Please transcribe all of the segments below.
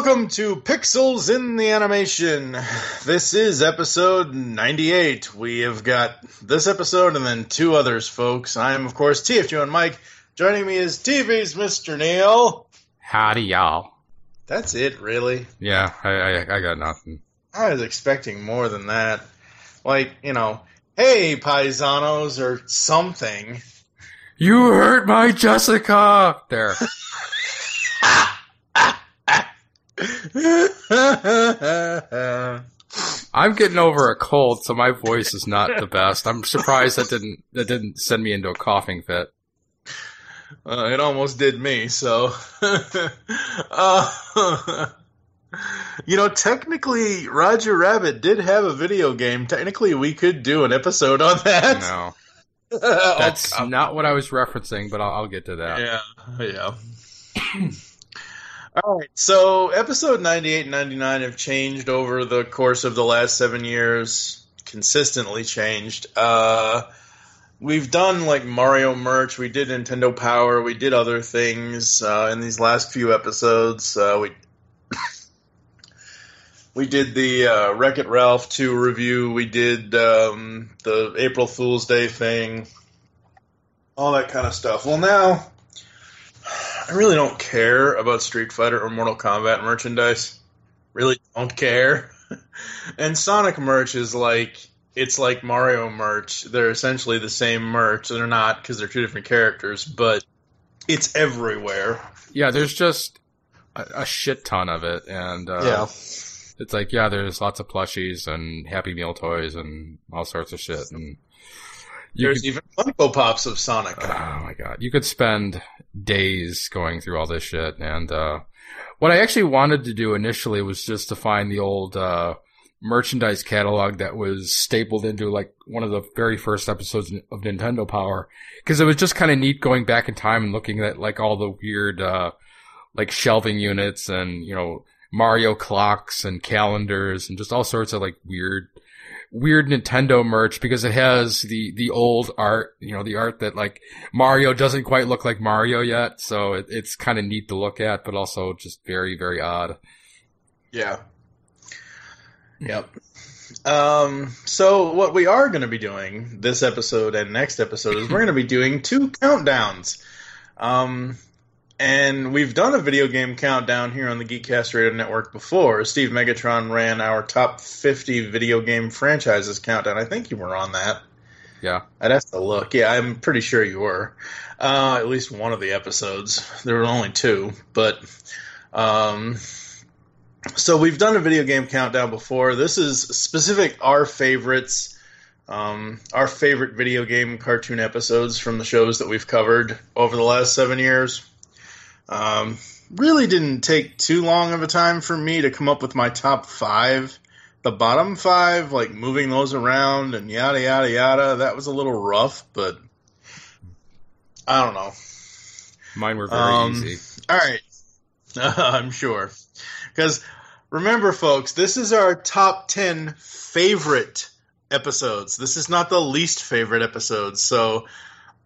Welcome to Pixels in the Animation. This is episode 98. We have got this episode and then two others, folks. I am, of course, TF2 and Mike. Joining me is TV's Mr. Neil. Howdy, y'all. That's it, really? Yeah, I got nothing. I was expecting more than that. Like, you know, hey, paisanos, or something. You hurt my Jessica! There. I'm getting over a cold, so my voice is not the best. I'm surprised that didn't send me into a coughing fit. It almost did me, so you know, technically Roger Rabbit did have a video game. Technically we could do an episode on that. No. That's not what I was referencing, but I'll get to that. Yeah. All right, so episode 98 and 99 have changed over the course of the last 7 years, consistently changed. We've done, like, Mario merch, we did Nintendo Power, we did other things in these last few episodes. We did the Wreck-It Ralph 2 review, we did the April Fool's Day thing, all that kind of stuff. Well, now I really don't care about Street Fighter or Mortal Kombat merchandise. Really don't care. And Sonic merch is like, it's like Mario merch. They're essentially the same merch. They're not, because they're two different characters, but it's everywhere. Yeah, there's just a shit ton of it. And yeah. It's like, yeah, there's lots of plushies and Happy Meal toys and all sorts of shit. And there's even Funko Pops of Sonic. Oh, my God. You could spend days going through all this shit. And what I actually wanted to do initially was just to find the old merchandise catalog that was stapled into, like, one of the very first episodes of Nintendo Power. Because it was just kind of neat going back in time and looking at, like, all the weird, like, shelving units and, you know, Mario clocks and calendars and just all sorts of, like, weird Nintendo merch, because it has the old art, you know, the art that, like, Mario doesn't quite look like Mario yet, so it's kind of neat to look at, but also just very, very odd. Yeah. Yep. So what we are going to be doing this episode and next episode is we're going to be doing two countdowns. And we've done a video game countdown here on the Geek Cast Radio Network before. Steve Megatron ran our top 50 video game franchises countdown. I think you were on that. Yeah. I'd have to look. Yeah, I'm pretty sure you were. At least one of the episodes. There were only two. But so we've done a video game countdown before. This is specific our favorites. Our favorite video game cartoon episodes from the shows that we've covered over the last 7 years. Really didn't take too long of a time for me to come up with my top five. The bottom five, like moving those around and yada, yada, yada, that was a little rough, but I don't know. Mine were very easy. All right. I'm sure. Because remember, folks, this is our top 10 favorite episodes. This is not the least favorite episodes, so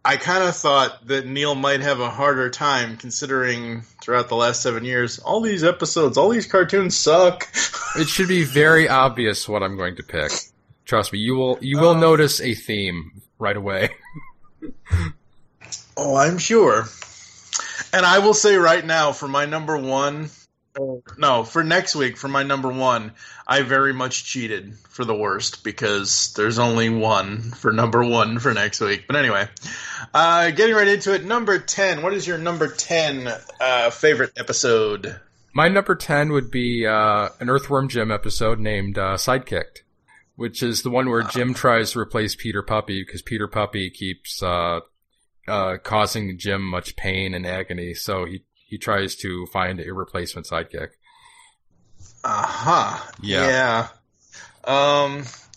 I kind of thought that Neil might have a harder time, considering throughout the last 7 years, all these episodes, all these cartoons suck. It should be very obvious what I'm going to pick. Trust me, you will notice a theme right away. Oh, I'm sure. And I will say right now, for my number one, No, for next week, for my number one, I very much cheated for the worst because there's only one for number one for next week. But anyway, getting right into it, number 10. What is your number 10 favorite episode? My number 10 would be an Earthworm Jim episode named Sidekicked, which is the one where Jim tries to replace Peter Puppy because Peter Puppy keeps causing Jim much pain and agony, so he tries to find a replacement sidekick. Yeah.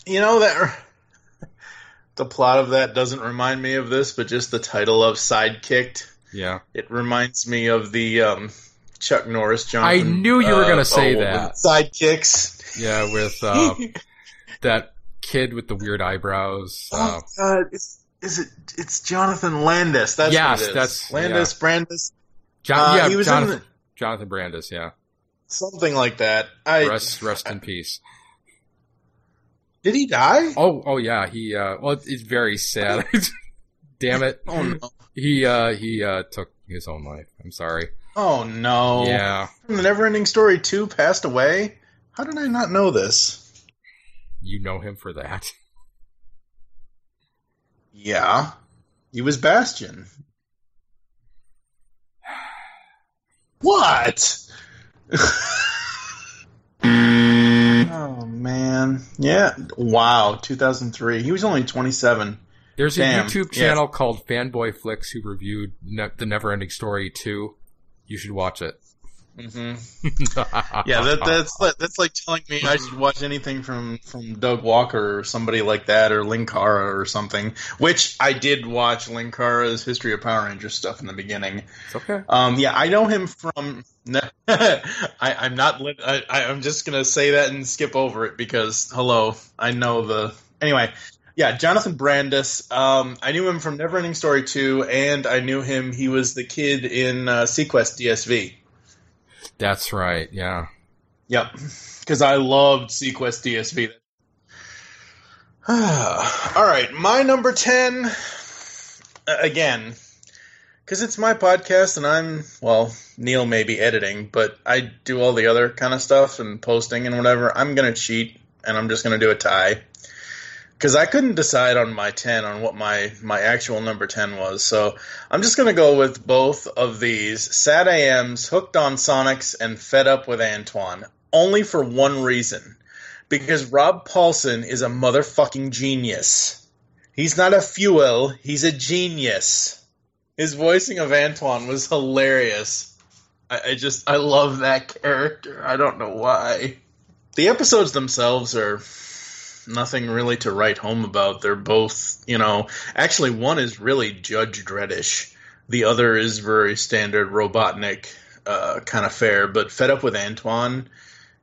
You know, that the plot of that doesn't remind me of this, but just the title of Sidekicked. Yeah. It reminds me of the Chuck Norris, Jonathan. I knew you were going to say that. Sidekicks. Yeah, with that kid with the weird eyebrows. God. It's Jonathan Landis. That's yes, what it is. That's Landis, yeah. Brandis. He was Jonathan, Jonathan Brandis, yeah. Something like that. Rest in peace. Did he die? Oh yeah. He it's very sad. Damn it. Oh no. He took his own life. I'm sorry. Oh no. Yeah. From the NeverEnding Story 2 passed away? How did I not know this? You know him for that. Yeah. He was Bastion. What? Oh, man. Yeah. Wow. 2003. He was only 27. There's a YouTube channel called Fanboy Flicks who reviewed The NeverEnding Story 2. You should watch it. Mm-hmm. Yeah, that's like telling me I should watch anything from Doug Walker or somebody like that, or Lin Cara or something, which I did watch Lin Cara's History of Power Rangers stuff in the beginning. It's okay. Yeah, I know him from I'm just going to say that and skip over it because, hello, I know anyway. Yeah, Jonathan Brandis. I knew him from NeverEnding Story 2, and I knew him. He was the kid in SeaQuest DSV. That's right, yeah. Yep, because I loved SeaQuest DSV. All right, my number 10, again, because it's my podcast and Neil may be editing, but I do all the other kind of stuff and posting and whatever. I'm going to cheat, and I'm just going to do a tie, because I couldn't decide on my 10 on what my actual number 10 was. So I'm just going to go with both of these, Sad AMs, Hooked on Sonics, and Fed Up with Antoine, only for one reason, because Rob Paulsen is a motherfucking genius. He's not a fuel, he's a genius. His voicing of Antoine was hilarious. I love that character. I don't know why. The episodes themselves are nothing really to write home about. They're both, actually one is really Judge Dredd-ish. The other is very standard Robotnik kind of fare. But Fed Up with Antoine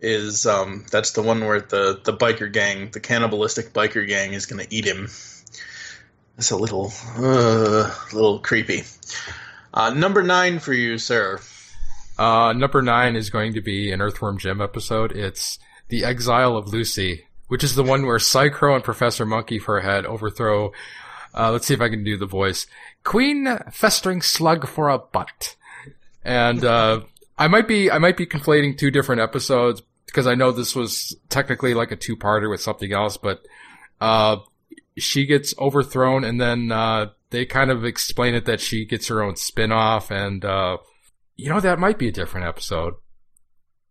is, that's the one where the biker gang, the cannibalistic biker gang is going to eat him. It's a little creepy. Number 9 for you, sir. Number 9 is going to be an Earthworm Jim episode. It's The Exile of Lucy, which is the one where Psy-Crow and Professor Monkey for a Head overthrow, let's see if I can do the voice, Queen Festering Slug for a Butt. And I might be conflating two different episodes because I know this was technically like a two-parter with something else, but she gets overthrown and then they kind of explain it that she gets her own spin-off, and that might be a different episode.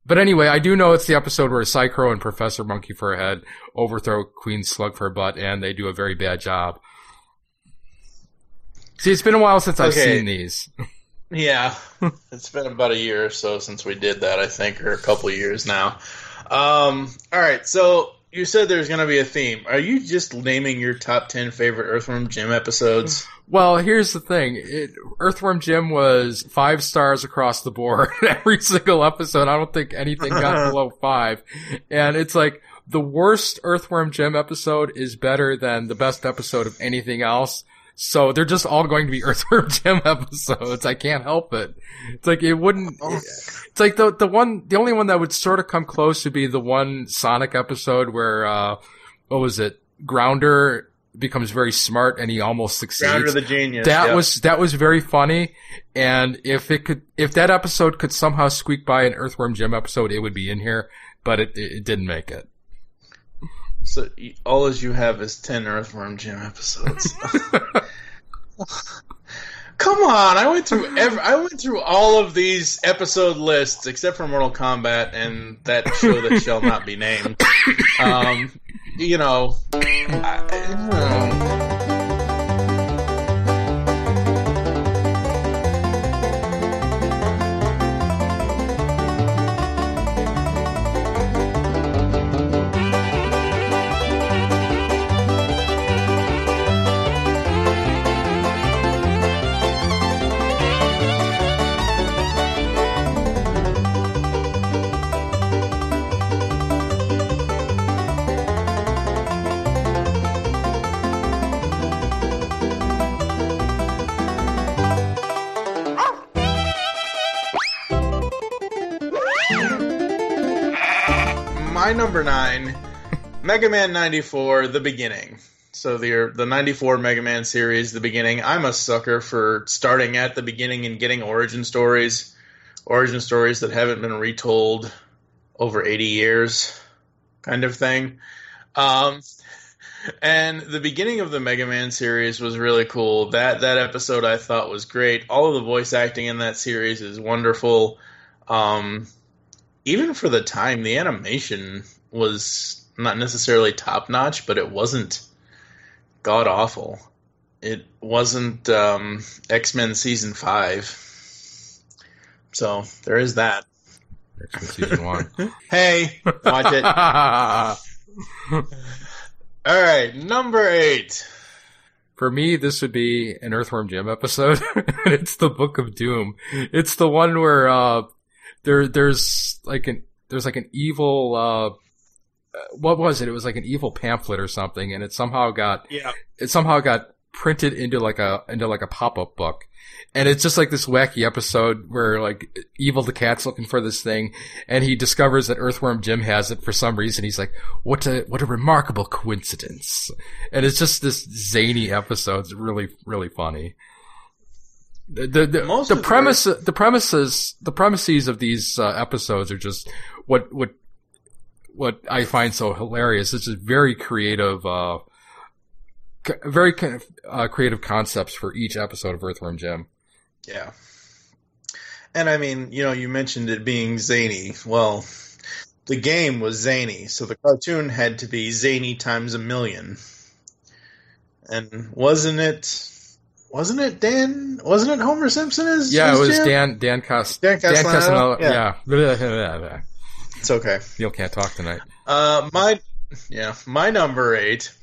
But anyway, I do know it's the episode where Psy-Crow and Professor Monkey for a Head overthrow Queen Slug for a Butt, and they do a very bad job. See, it's been a while since I've seen these. Yeah. It's been about a year or so since we did that, I think, or a couple years now. All right, so you said there's going to be a theme. Are you just naming your top 10 favorite Earthworm Jim episodes? Well, here's the thing. Earthworm Jim was 5 stars across the board every single episode. I don't think anything got below 5. And it's like the worst Earthworm Jim episode is better than the best episode of anything else. So they're just all going to be Earthworm Jim episodes. I can't help it. It's like it wouldn't. It's like the only one that would sort of come close would be the one Sonic episode where Grounder becomes very smart and he almost succeeds. Founder of the genius. That was very funny. And if that episode could somehow squeak by an Earthworm Jim episode, it would be in here, but it didn't make it. So all as you have is 10 Earthworm Jim episodes. Come on! I went through all of these episode lists except for Mortal Kombat and that show that shall not be named. You know. My number 9, Mega Man 94, The Beginning. So the 94 Mega Man series, The Beginning. I'm a sucker for starting at the beginning and getting origin stories that haven't been retold over 80 years, kind of thing. And the beginning of the Mega Man series was really cool. That episode I thought was great. All of the voice acting in that series is wonderful. Even for the time, the animation was not necessarily top-notch, but it wasn't god-awful. It wasn't X-Men Season 5. So, there is that. X-Men Season 1. Hey, watch it. All right, number 8. For me, this would be an Earthworm Jim episode. It's the Book of Doom. It's the one where... There's like an evil what was it? It was like an evil pamphlet or something, and it somehow got printed into like a pop-up book, and it's just like this wacky episode where like Evil the Cat's looking for this thing, and he discovers that Earthworm Jim has it for some reason. He's like, what a remarkable coincidence, and it's just this zany episode. It's really really funny. The premises of these episodes are just what I find so hilarious. It's just very creative, creative concepts for each episode of Earthworm Jim. Yeah, and I mean, you know, you mentioned it being zany. Well, the game was zany, so the cartoon had to be zany times a million, and wasn't it? Wasn't it Dan? Wasn't it Homer Simpson? Yeah, it was Jim? Dan Castellaneta. Yeah. It's okay. Neil can't talk tonight. My number 8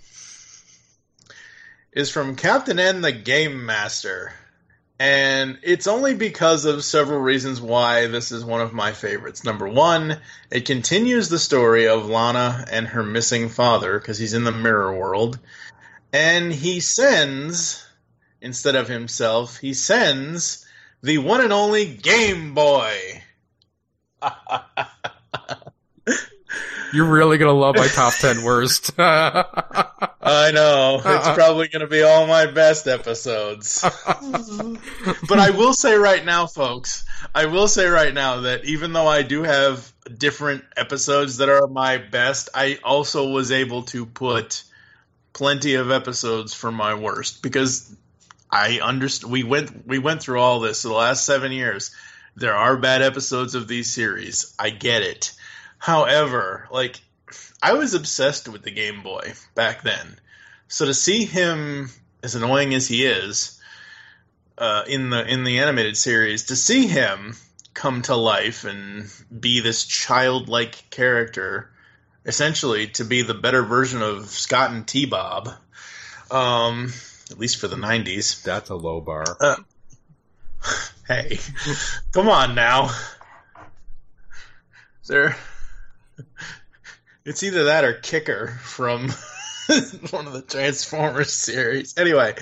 is from Captain N the Game Master, and it's only because of several reasons why this is one of my favorites. Number 1, it continues the story of Lana and her missing father because he's in the mirror world, and he sends. Instead of himself, he sends the one and only Game Boy. You're really going to love my top 10 worst. I know. It's probably going to be all my best episodes. But I will say right now, folks, that even though I do have different episodes that are my best, I also was able to put plenty of episodes for my worst because... I understand. We went through all this the last 7 years. There are bad episodes of these series. I get it. However, like I was obsessed with the Game Boy back then, so to see him as annoying as he is in the animated series, to see him come to life and be this childlike character, essentially to be the better version of Scott and T-Bob. At least for the 90s. That's a low bar. Hey, come on now. It's either that or Kicker from one of the Transformers series. Anyway,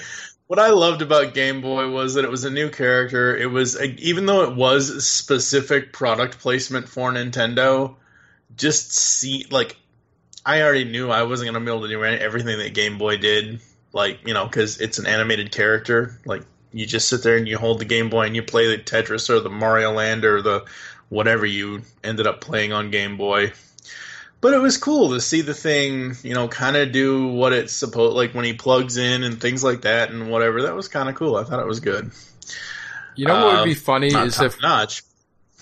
what I loved about Game Boy was that it was a new character. It was, even though it was specific product placement for Nintendo, just see, like, I already knew I wasn't going to be able to do everything that Game Boy did. like, you know, because it's an animated character. Like, you just sit there and you hold the Game Boy and you play the Tetris or the Mario Land or the whatever you ended up playing on Game Boy. But it was cool to see the thing, you know, kind of do what it's supposed, like when he plugs in and things like that and whatever. That was kind of cool. I thought it was good. You know what would be funny is if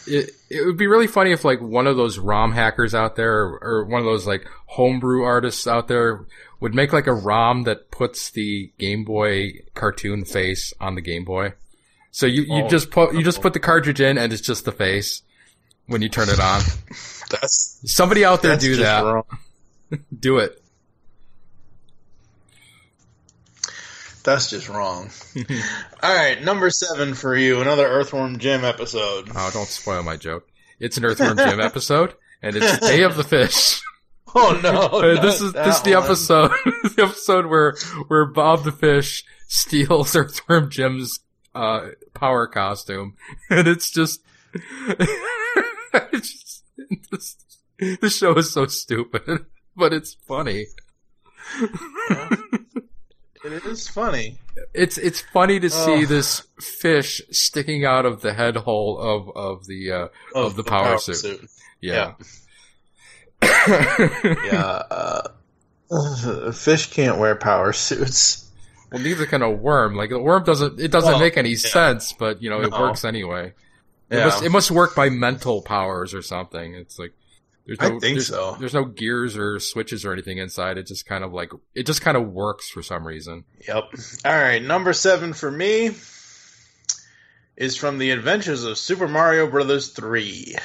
it would be really funny if like one of those ROM hackers out there or one of those like homebrew artists out there would make like a ROM that puts the Game Boy cartoon face on the Game Boy. So you just put the cartridge in and it's just the face when you turn it on. Somebody out there do that. Do it. That's just wrong. All right, number 7 for you. Another Earthworm Jim episode. Oh, don't spoil my joke. It's an Earthworm Jim episode, and it's Day of the Fish. Oh no! This is the episode. The episode where Bob the Fish steals Earthworm Jim's power costume, and it's just. The show is so stupid, but it's funny. It is funny. It's funny to see this fish sticking out of the head hole of the power suit. Yeah. A fish can't wear power suits. Well, neither can a worm. Like the worm doesn't make any sense, but you know it works anyway. Yeah. It must work by mental powers or something. It's like there's no gears or switches or anything inside. It just kind of like it just kind of works for some reason. Yep. All right, number 7 for me is from The Adventures of Super Mario Bros. 3.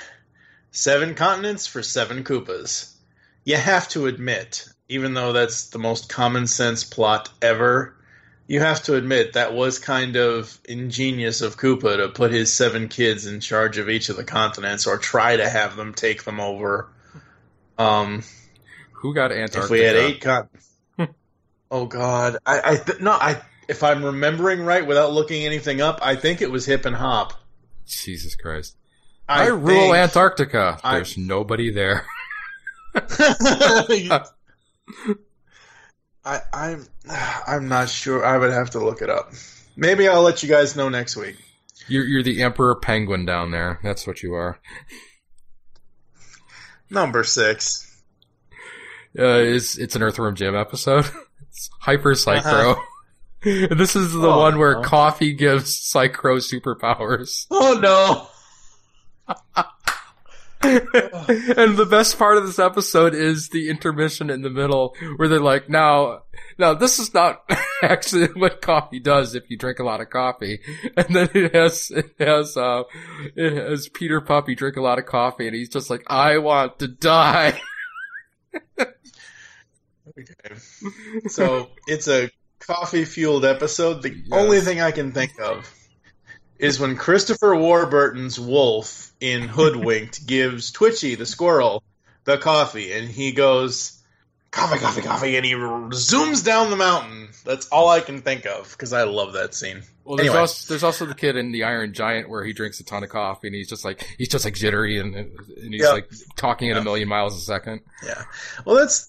7 continents for 7 Koopas. You have to admit, even though that's the most common sense plot ever, you have to admit that was kind of ingenious of Koopa to put his 7 kids in charge of each of the continents or try to have them take them over. Who got Antarctica? If we had 8 continents. Oh, God. If I'm remembering right without looking anything up, I think it was Hip and Hop. Jesus Christ. I rule Antarctica. There's nobody there. I'm not sure. I would have to look it up. Maybe I'll let you guys know next week. You're the Emperor Penguin down there. That's what you are. Number 6. It's an Earthworm Jim episode. It's Hyper Psy-Crow. This is the one where coffee gives Psy-Crow superpowers. Oh, no. And the best part of this episode is the intermission in the middle where they're like, now this is not actually what coffee does if you drink a lot of coffee. And then it has Peter Puppy drink a lot of coffee and he's just like, I want to die. Okay. So it's a coffee fueled episode. The only thing I can think of is when Christopher Warburton's wolf in Hoodwinked gives Twitchy the squirrel the coffee, and he goes, coffee, coffee, coffee, and he zooms down the mountain. That's all I can think of, because I love that scene. Well, there's also the kid in The Iron Giant where he drinks a ton of coffee, and he's just like jittery, and he's like talking at a million miles a second. Yeah. Well, that's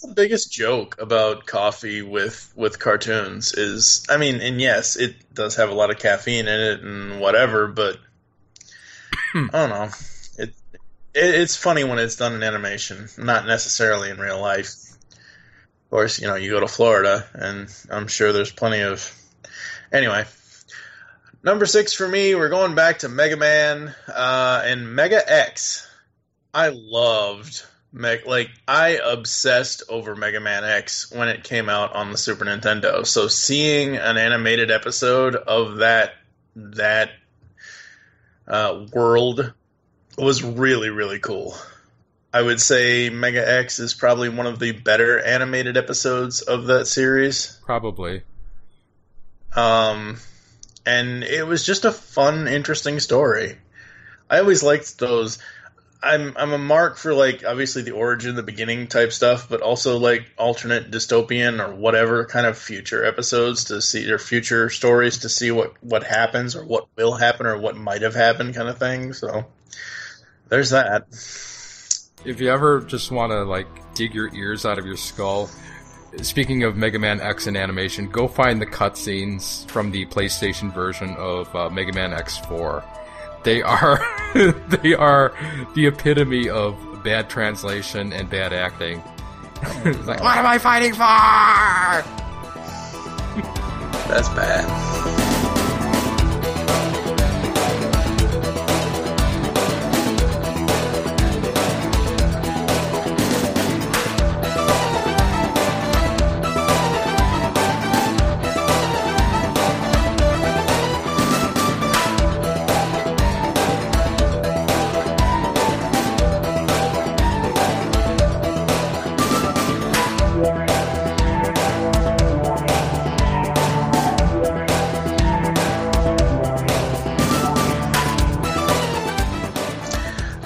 the biggest joke about coffee with cartoons is, I mean, and yes, it does have a lot of caffeine in it and whatever, but I don't know. It's funny when it's done in animation, not necessarily in real life. Of course, you know, you go to Florida, and I'm sure there's plenty of... Anyway, number 6 for me, we're going back to Mega Man and Mega X. I loved... I obsessed over Mega Man X when it came out on the Super Nintendo. So seeing an animated episode of that world was really, really cool. I would say Mega X is probably one of the better animated episodes of that series. Probably. And it was just a fun, interesting story. I always liked those... I'm a mark for, like, obviously the origin, the beginning type stuff, but also, like, alternate dystopian or whatever kind of future episodes to see, or future stories to see what happens or what will happen or what might have happened kind of thing. So there's that. If you ever just want to, like, dig your ears out of your skull, speaking of Mega Man X in animation, go find the cutscenes from the PlayStation version of Mega Man X4. They are they are the epitome of bad translation and bad acting. It's like, what am I fighting for? That's bad.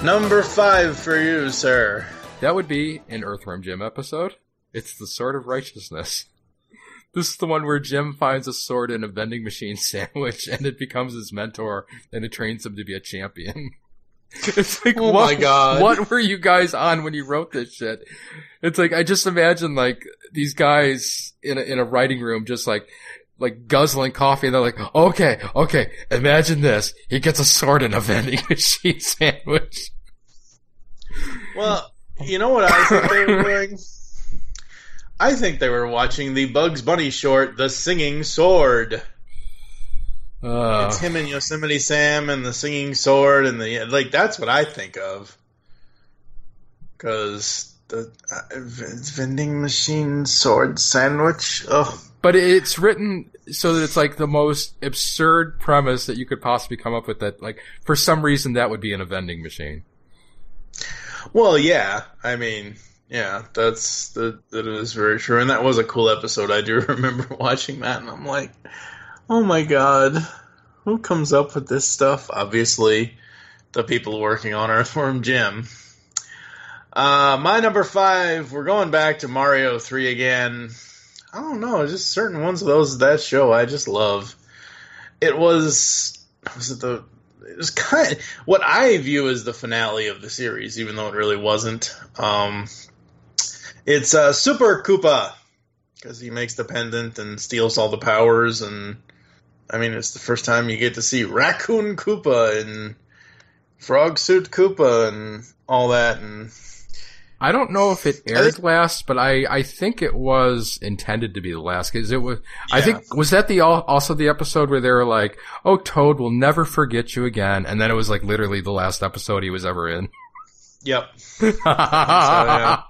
Number 5 for you, sir. That would be an Earthworm Jim episode. It's the Sword of Righteousness. This is the one where Jim finds a sword in a vending machine sandwich, and it becomes his mentor, and it trains him to be a champion. It's like, oh my God. What were you guys on when you wrote this shit? It's like, I just imagine, like, these guys in a writing room just, like guzzling coffee, and they're like, okay, imagine this. He gets a sword in a vending machine sandwich. Well, you know what I think they were doing? I think they were watching the Bugs Bunny short, The Singing Sword. It's him and Yosemite Sam and the Singing Sword, and the like. That's what I think of. Because the vending machine sword sandwich. Oh. But it's written so that it's like the most absurd premise that you could possibly come up with. That, like, for some reason, that would be in a vending machine. Well, yeah, I mean, yeah, that is very true, and that was a cool episode. I do remember watching that, and I'm like, oh my God, who comes up with this stuff? Obviously, the people working on Earthworm Jim. My number 5, we're going back to Mario 3 again. I don't know, just certain ones of those, that show I just love. It was kind of what I view as the finale of the series, even though it really wasn't. It's Super Koopa, because he makes the pendant and steals all the powers. And I mean, it's the first time you get to see Raccoon Koopa and Frog Suit Koopa and all that. And I don't know if it aired last, but I think it was intended to be the last. Cause it was, yeah. I think, was that also the episode where they were like, oh, Toad will never forget you again. And then it was like literally the last episode he was ever in. Yep. So, yeah.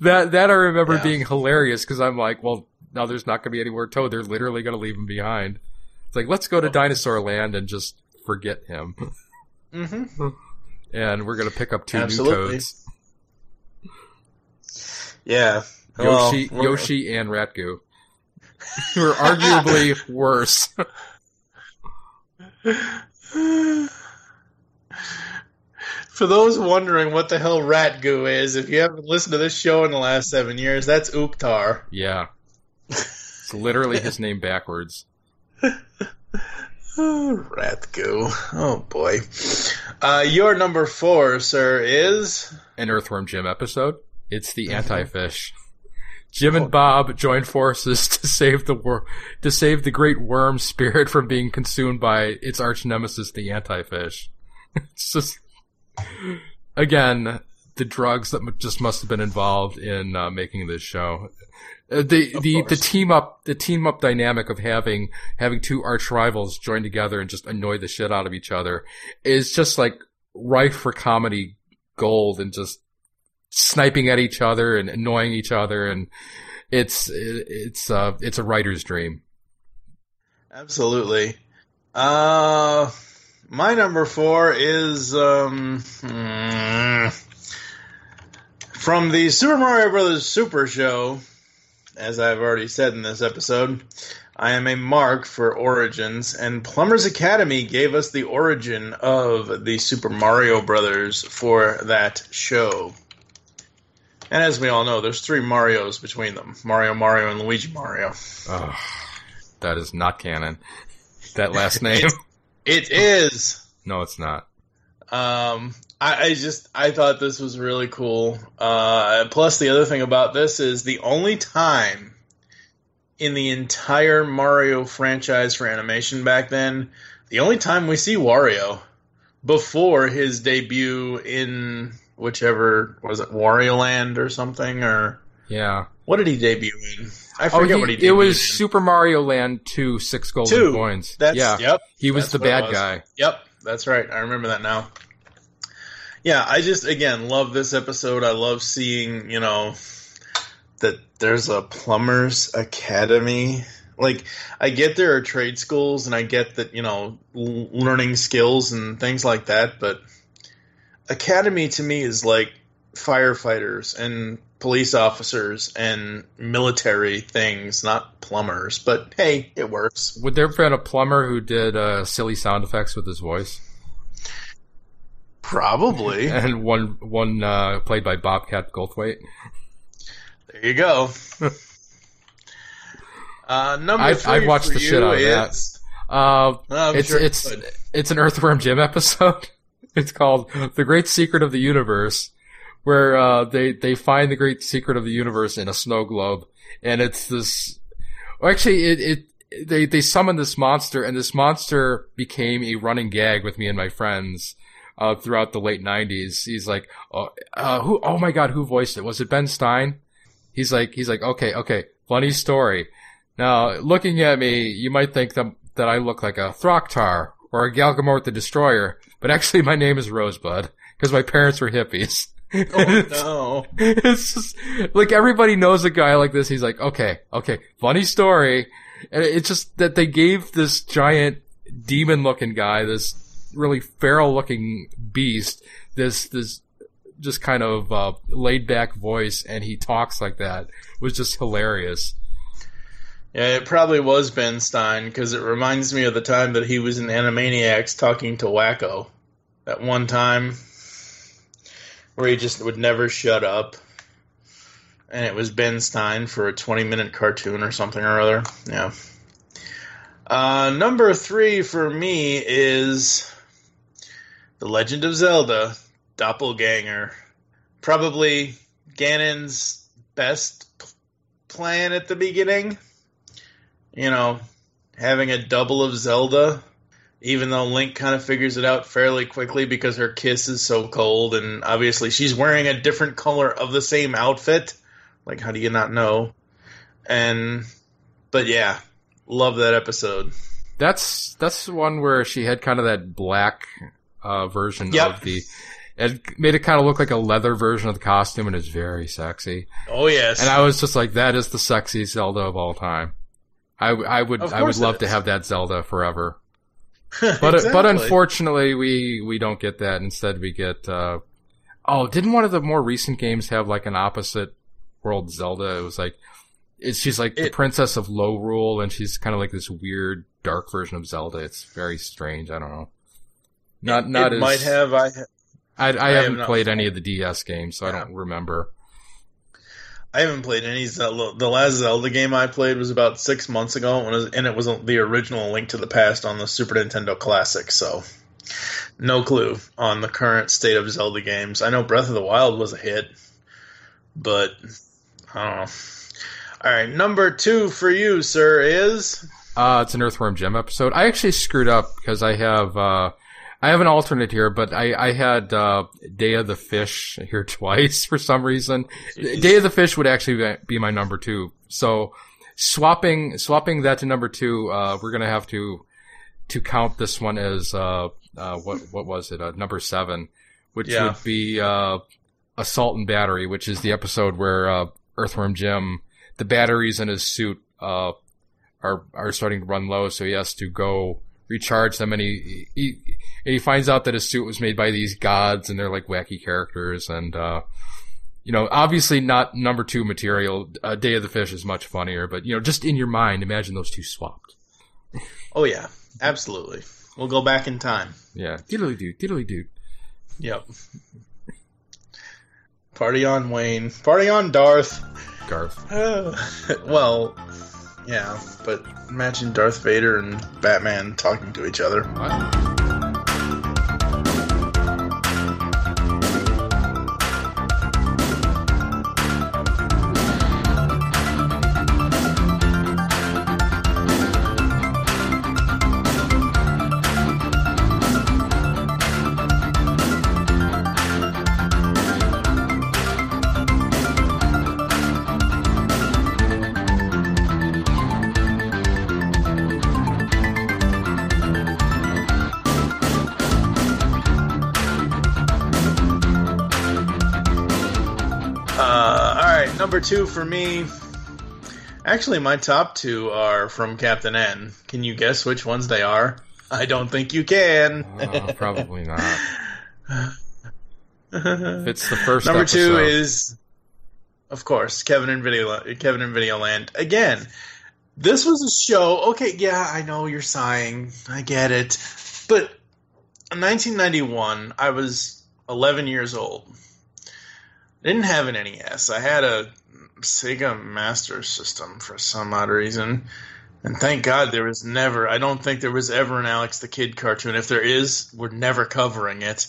That I remember being hilarious. Cause I'm like, well, now there's not going to be any more Toad. They're literally going to leave him behind. It's like, let's go to Dinosaur Land and just forget him. Mm-hmm. And we're going to pick up 2 new Toads. Yeah, Yoshi and Ratgu were arguably worse. For those wondering what the hell Ratgu is, if you haven't listened to this show in the last 7 years, that's Ooktar. Yeah, it's literally his name backwards. Oh, Ratgu. Oh boy. Your number 4, sir, is an Earthworm Jim episode. It's the Anti-Fish. Jim and Bob join forces to save the great worm spirit from being consumed by its arch nemesis, the Anti-Fish. It's just, again, the drugs that just must have been involved in making this show. The team up dynamic of having 2 arch rivals join together and just annoy the shit out of each other is just like rife for comedy gold, and just sniping at each other and annoying each other, and it's a writer's dream. Absolutely. My number 4 is from the Super Mario Brothers Super Show. As I've already said in this episode, I am a mark for origins, and Plumber's Academy gave us the origin of the Super Mario Brothers for that show. And as we all know, there's 3 Marios between them. Mario, and Luigi Mario. Oh, that is not canon. That last name. It is. No, it's not. I thought this was really cool. Plus, the other thing about this is the only time in the entire Mario franchise for animation back then, the only time we see Wario before his debut in whichever, was it Wario Land or something? Or yeah. What did he debut in? I forget what he debuted in. It was Super Mario Land 2, 6 golden coins. That's, yeah. Yep. He was the bad guy. Yep. That's right. I remember that now. Yeah, I just, again, love this episode. I love seeing, you know, that there's a plumber's academy. Like, I get there are trade schools, and I get that, you know, learning skills and things like that, but academy to me is like firefighters and police officers and military things, not plumbers. But, hey, it works. Would there have been a plumber who did silly sound effects with his voice? Probably. And one played by Bobcat Goldthwait. There you go. Number 3 I've watched the shit out of that. It's an Earthworm Jim episode. It's called The Great Secret of the Universe, where they find the great secret of the universe in a snow globe, and it's this. Well, actually, they summon this monster, and this monster became a running gag with me and my friends. Throughout the late 90s, he's like, oh my God, who voiced it? Was it Ben Stein? He's like, okay, funny story. Now, looking at me, you might think that I look like a Throcktar or a Galgamort the Destroyer, but actually my name is Rosebud because my parents were hippies. Oh, no. It's just, like, everybody knows a guy like this. He's like, okay, funny story. And it's just that they gave this giant demon-looking guy, this really feral-looking beast, this just kind of laid-back voice, and he talks like that. It was just hilarious. Yeah, it probably was Ben Stein, because it reminds me of the time that he was in Animaniacs talking to Wacko. That one time where he just would never shut up, and it was Ben Stein for a 20-minute cartoon or something or other. Yeah. Number 3 for me is The Legend of Zelda Doppelganger. Probably Ganon's best plan at the beginning. You know, having a double of Zelda, even though Link kind of figures it out fairly quickly because her kiss is so cold, and obviously she's wearing a different color of the same outfit. Like, how do you not know? But yeah. Love that episode. That's the one where she had kind of that black version of the... It made it kind of look like a leather version of the costume, and it's very sexy. Oh, yes. And I was just like, that is the sexiest Zelda of all time. I would love to have that Zelda forever. But exactly. But unfortunately, we don't get that. Instead, we get... didn't one of the more recent games have like an opposite world Zelda? It was like... She's like the princess of Low Rule, and she's kind of like this weird, dark version of Zelda. It's very strange. I don't know. I haven't played any of the DS games, so yeah. I don't remember. I haven't played any Zelda. The last Zelda game I played was about 6 months ago, and it was the original Link to the Past on the Super Nintendo Classic, so no clue on the current state of Zelda games. I know Breath of the Wild was a hit, but I don't know. All right, number 2 for you, sir, is... it's an Earthworm Jim episode. I actually screwed up because I have an alternate here, but I had Day of the Fish here twice for some reason. Jeez. Day of the Fish would actually be my number 2. So swapping that to number 2, we're going to have to count this one as, what was it, number 7, which would be Assault and Battery, which is the episode where Earthworm Jim... The batteries in his suit are starting to run low, so he has to go recharge them. And he finds out that his suit was made by these gods, and they're like wacky characters. And you know, obviously not number 2 material. Day of the Fish is much funnier, but you know, just in your mind, imagine those two swapped. Oh yeah, absolutely. We'll go back in time. Yeah, diddly do. Yep. Party on, Wayne. Party on, Darth. Well, yeah, but imagine Darth Vader and Batman talking to each other. What? Number two for me. Actually, my top two are from Captain N. Can you guess which ones they are? I don't think you can. Probably not. If it's the first number episode. Two is, of course, Kevin and Video Land. Again, this was a show. Okay, yeah, I know you're sighing. I get it. But in 1991, I was 11 years old. I didn't have an NES. I had a Sega Master System for some odd reason. And thank God there was never, I don't think there was ever an Alex the Kid cartoon. If there is, we're never covering it.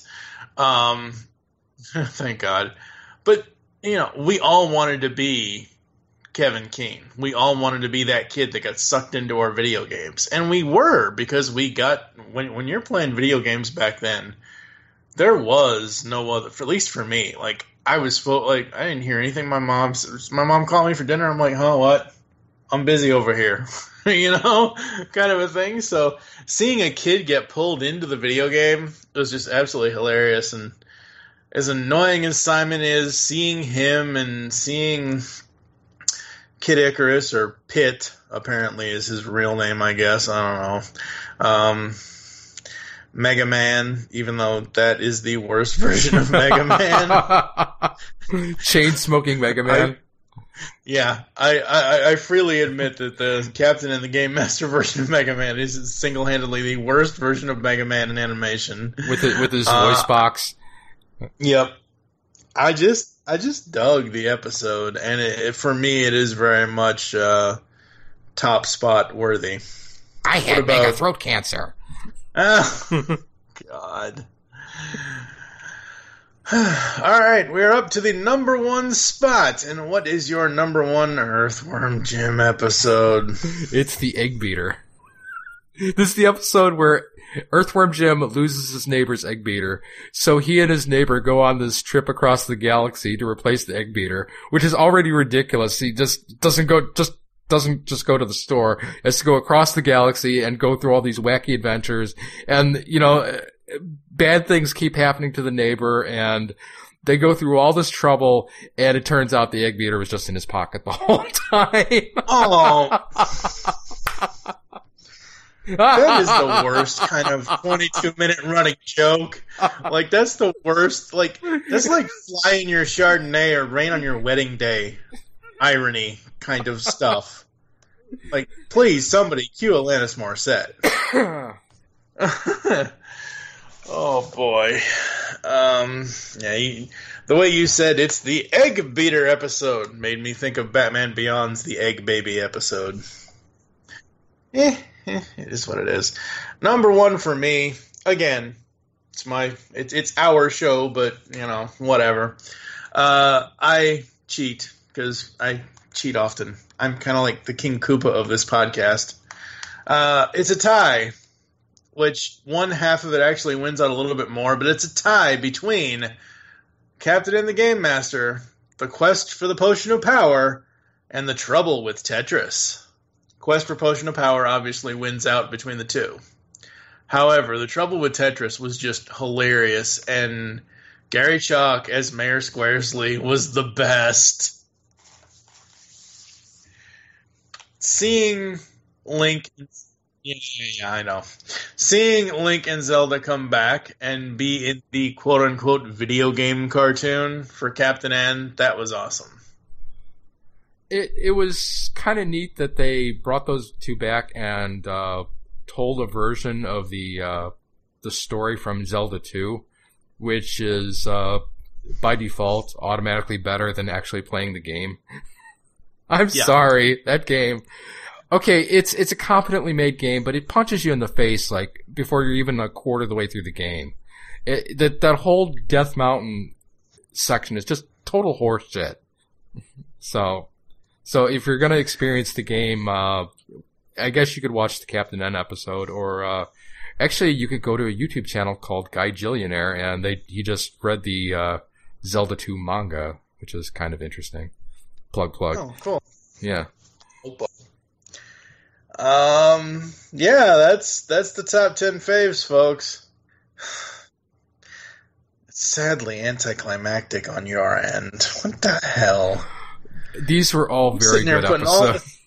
Thank God. But, you know, we all wanted to be Kevin Keane. We all wanted to be that kid that got sucked into our video games. And we were, because we got, when you're playing video games back then, there was no other, at least for me, like, I was full, like, I didn't hear anything. My mom called me for dinner. I'm like, oh, what? I'm busy over here, you know, kind of a thing. So seeing a kid get pulled into the video game was just absolutely hilarious. And as annoying as Simon is, seeing him and seeing Kid Icarus, or Pitt, apparently is his real name, I guess. I don't know. Mega Man, even though that is the worst version of Mega Man. Chain-smoking Mega Man. I freely admit that the Captain and the Game Master version of Mega Man is single-handedly the worst version of Mega Man in animation. With his voice box. Yep. I just dug the episode, and for me it is very much top spot worthy. I had mega throat cancer. Oh, God. All right, we're up to the number one spot. And what is your number one Earthworm Jim episode? It's the Egg Beater. This is the episode where Earthworm Jim loses his neighbor's Egg Beater. So he and his neighbor go on this trip across the galaxy to replace the Egg Beater, which is already ridiculous. He just doesn't just go to the store. It has to go across the galaxy and go through all these wacky adventures. And, you know, bad things keep happening to the neighbor, and they go through all this trouble, and it turns out the Egg Beater was just in his pocket the whole time. Oh. That is the worst kind of 22-minute running joke. Like, that's the worst. Like, that's like flying your Chardonnay or rain on your wedding day. Irony kind of stuff. Like, please, somebody cue Alanis Morissette. Oh, boy. Yeah, the way you said it's the Egg Beater episode made me think of Batman Beyond's The Egg Baby episode. It is what it is. Number one for me, again, it's our show, but, you know, whatever. I cheat. Because I cheat often. I'm kind of like the King Koopa of this podcast. It's a tie, which one half of it actually wins out a little bit more, but it's a tie between Captain and the Game Master, The Quest for the Potion of Power, and The Trouble with Tetris. Quest for Potion of Power obviously wins out between the two. However, The Trouble with Tetris was just hilarious, and Gary Chalk as Mayor Squaresley was the best. Seeing Link, I know. Seeing Link and Zelda come back and be in the quote-unquote video game cartoon for Captain N, that was awesome. It was kind of neat that they brought those two back and told a version of the story from Zelda 2, which is by default automatically better than actually playing the game. I'm sorry, that game. Okay, it's a competently made game, but it punches you in the face like before you're even a quarter of the way through the game. That whole Death Mountain section is just total horseshit. So if you're gonna experience the game, I guess you could watch the Captain N episode, or actually you could go to a YouTube channel called Guy Gillionaire, and he just read the Zelda 2 manga, which is kind of interesting. Plug. Oh, cool. Yeah. Yeah, that's the top 10 faves, folks. It's sadly anticlimactic on your end. What the hell? These were all very good episodes.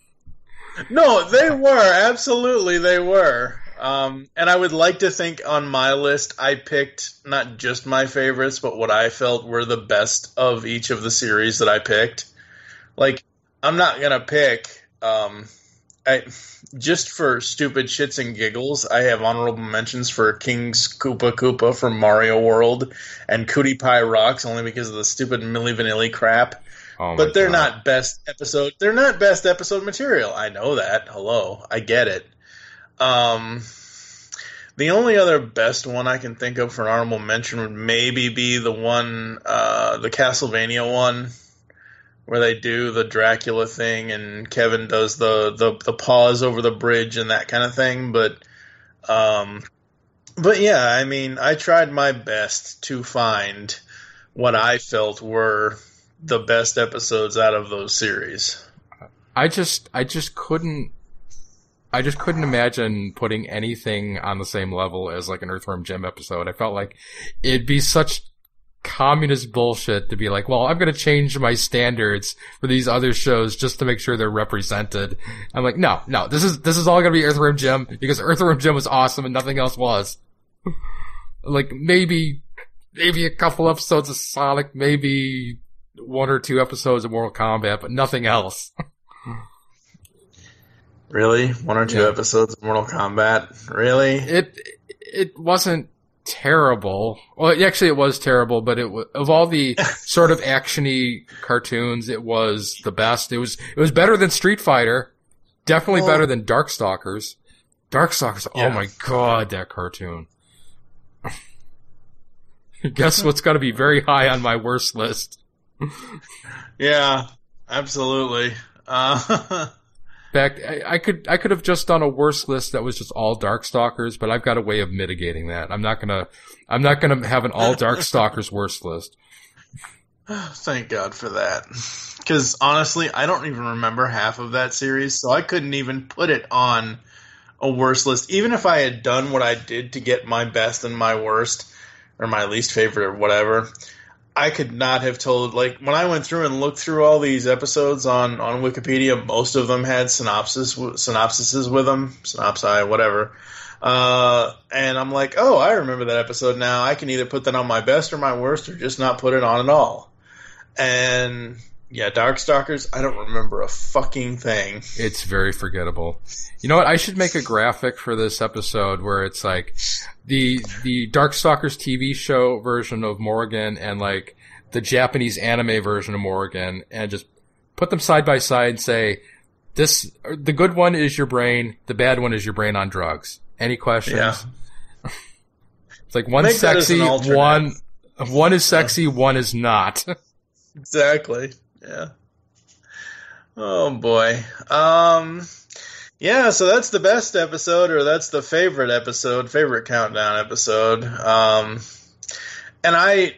No, they were. Absolutely, they were. And I would like to think on my list I picked not just my favorites, but what I felt were the best of each of the series that I picked. Like, I'm not going to pick... just for stupid shits and giggles, I have honorable mentions for King's Koopa from Mario World and Cootie Pie Rocks, only because of the stupid Milli Vanilli crap. Oh, but they're not best episode. They're not best episode material. I know that. Hello, I get it. The only other best one I can think of for an honorable mention would maybe be the one, the Castlevania one, where they do the Dracula thing and Kevin does the pause over the bridge and that kind of thing. But yeah, I mean, I tried my best to find what I felt were the best episodes out of those series. I just couldn't imagine putting anything on the same level as like an Earthworm Jim episode. I felt like it'd be such communist bullshit to be like, well, I'm going to change my standards for these other shows just to make sure they're represented. I'm like, no, this is all going to be Earthworm Jim because Earthworm Jim was awesome and nothing else was. Like maybe a couple episodes of Sonic, maybe one or two episodes of Mortal Kombat, but nothing else. Really? One or two episodes of Mortal Kombat? Really? It wasn't terrible. Well, actually it was terrible, but it was, of all the sort of actiony cartoons, it was the best. It was better than Street Fighter. Definitely better than Darkstalkers. Oh my god, that cartoon. Guess what's got to be very high on my worst list. Yeah, absolutely. In fact, I could have just done a worse list that was just all Darkstalkers, but I've got a way of mitigating that. I'm not gonna have an all Darkstalkers worst list. Thank God for that, because honestly, I don't even remember half of that series, so I couldn't even put it on a worst list. Even if I had done what I did to get my best and my worst, or my least favorite, or whatever. I could not have told, like, when I went through and looked through all these episodes on Wikipedia, most of them had synopsises with them, synopsi, whatever. And I'm like, oh, I remember that episode now. I can either put that on my best or my worst or just not put it on at all. And, yeah, Darkstalkers, I don't remember a fucking thing. It's very forgettable. You know what? I should make a graphic for this episode where it's like the Darkstalkers TV show version of Morrigan and like the Japanese anime version of Morrigan, and just put them side by side and say, "This the good one is your brain, the bad one is your brain on drugs." Any questions? Yeah. It's like one's sexy, one is sexy, one is not. Exactly. Yeah. Oh boy. Yeah, so that's the best episode, or that's the favorite episode, favorite countdown episode. And I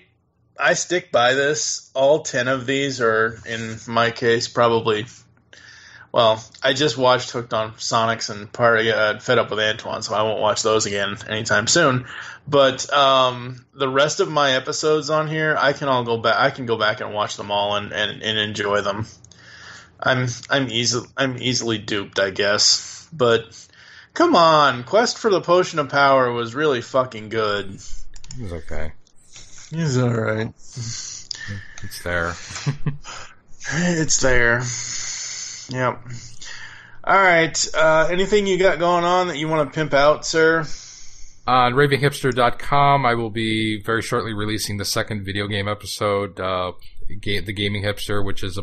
stick by this. All 10 of these are, in my case, probably... Well, I just watched Hooked on Sonics and Fed Up with Antoine, so I won't watch those again anytime soon. But the rest of my episodes on here, I can go back and watch them all and enjoy them. I'm easily duped, I guess. But come on, Quest for the Potion of Power was really fucking good. It was okay. It was all right. It's there. It's there. Yep. All right. Anything you got going on that you want to pimp out, sir? On ravinghipster.com, I will be very shortly releasing the second video game episode, The Gaming Hipster, which is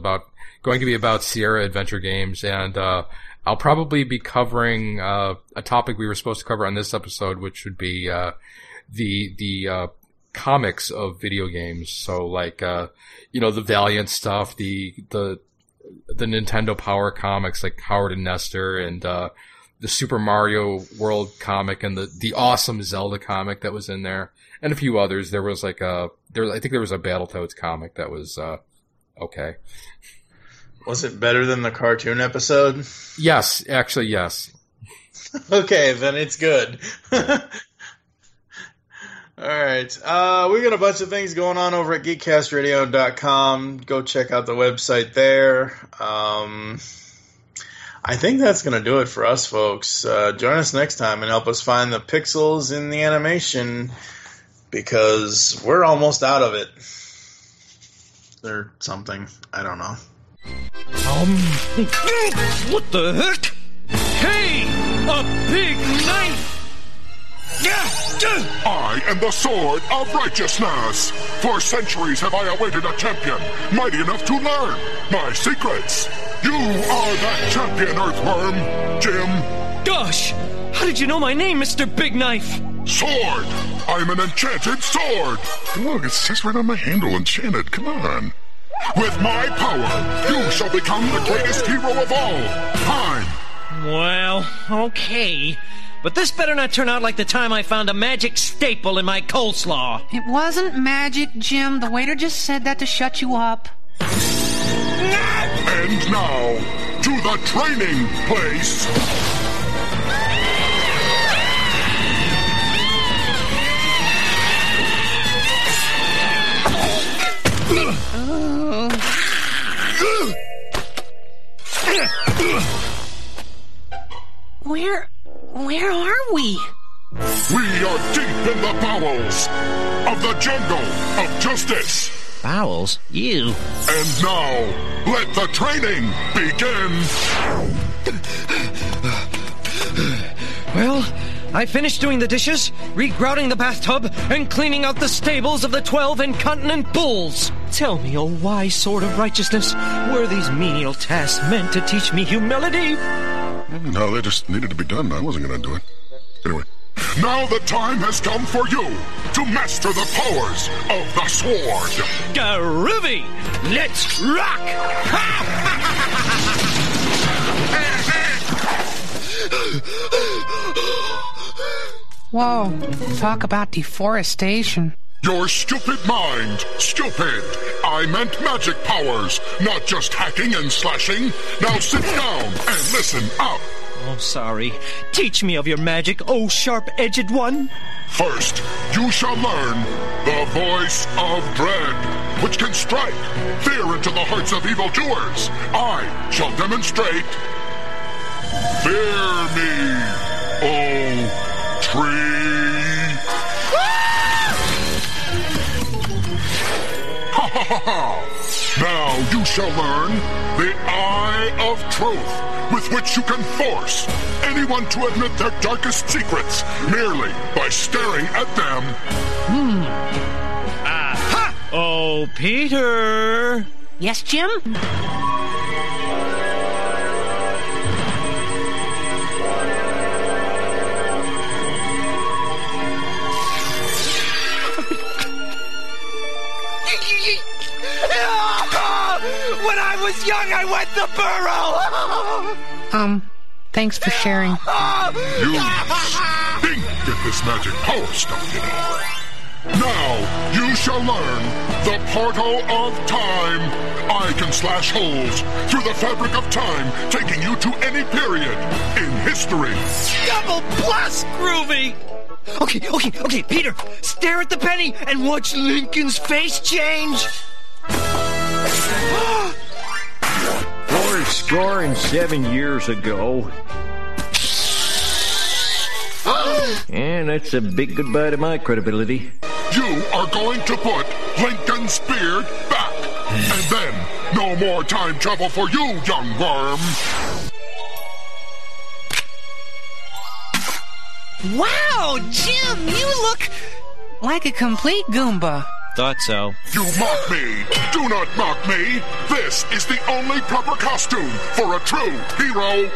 going to be about Sierra Adventure Games, and I'll probably be covering a topic we were supposed to cover on this episode, which would be the comics of video games. So, like, the Valiant stuff, the Nintendo Power comics like Howard and Nestor, and the Super Mario World comic, and the awesome Zelda comic that was in there, and a few others. There was I think there was a Battletoads comic that was okay. Was it better than the cartoon episode? Yes, actually, yes. Okay, then it's good. All right. We got a bunch of things going on over at geekcastradio.com. Go check out the website there. I think that's going to do it for us, folks. Join us next time and help us find the pixels in the animation, because we're almost out of it. Or something. I don't know. What the heck? Hey! A big knife! I am the Sword of Righteousness. For centuries have I awaited a champion mighty enough to learn my secrets. You are that champion, Earthworm Jim. Gosh, how did you know my name, Mr. Big Knife? Sword! I am an enchanted sword. Look, it says right on my handle, enchanted. Come on. With my power, you shall become the greatest hero of all time. Well, okay. But this better not turn out like the time I found a magic staple in my coleslaw. It wasn't magic, Jim. The waiter just said that to shut you up. And now, to the training place. Where are we? We are deep in the bowels of the jungle of justice. Bowels? You. And now, let the training begin. Well, I finished doing the dishes, regrouting the bathtub, and cleaning out the stables of the 12 incontinent bulls. Tell me, oh why, Sword of Righteousness, were these menial tasks meant to teach me humility? No, they just needed to be done. I wasn't going to do it. Anyway. Now the time has come for you to master the powers of the sword. Groovy! Let's rock! Whoa, talk about deforestation. Your stupid mind. Stupid. I meant magic powers, not just hacking and slashing. Now sit down and listen up. Oh, sorry. Teach me of your magic, oh sharp-edged one. First, you shall learn the voice of dread, which can strike fear into the hearts of evildoers. I shall demonstrate. Fear me, oh tree. Now you shall learn the Eye of Truth, with which you can force anyone to admit their darkest secrets merely by staring at them. Aha! Oh, Peter! Yes, Jim? When I was young, I went the burrow! Thanks for sharing. You stink at this magic power stuff, you know. Now, you shall learn the portal of time. I can slash holes through the fabric of time, taking you to any period in history. Double plus, Groovy! Okay, Peter, stare at the penny and watch Lincoln's face change! 407 years ago. And that's a big goodbye to my credibility. You are going to put Lincoln's beard back. And then, no more time travel for you, young worm. Wow, Jim, you look like a complete Goomba. Thought so. You mock me! Do not mock me! This is the only proper costume for a true hero!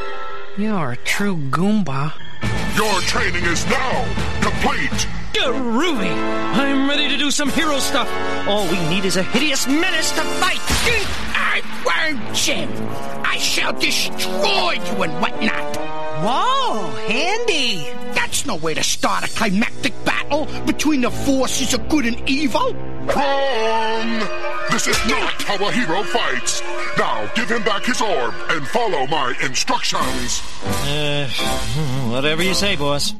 You're a true Goomba. Your training is now complete! Groovy! I'm ready to do some hero stuff! All we need is a hideous menace to fight! Earthworm Jim! I shall destroy you and whatnot! Whoa, handy! That's no way to start a climactic battle between the forces of good and evil. Wrong! This is not how a hero fights. Now give him back his orb and follow my instructions. Whatever you say, boss.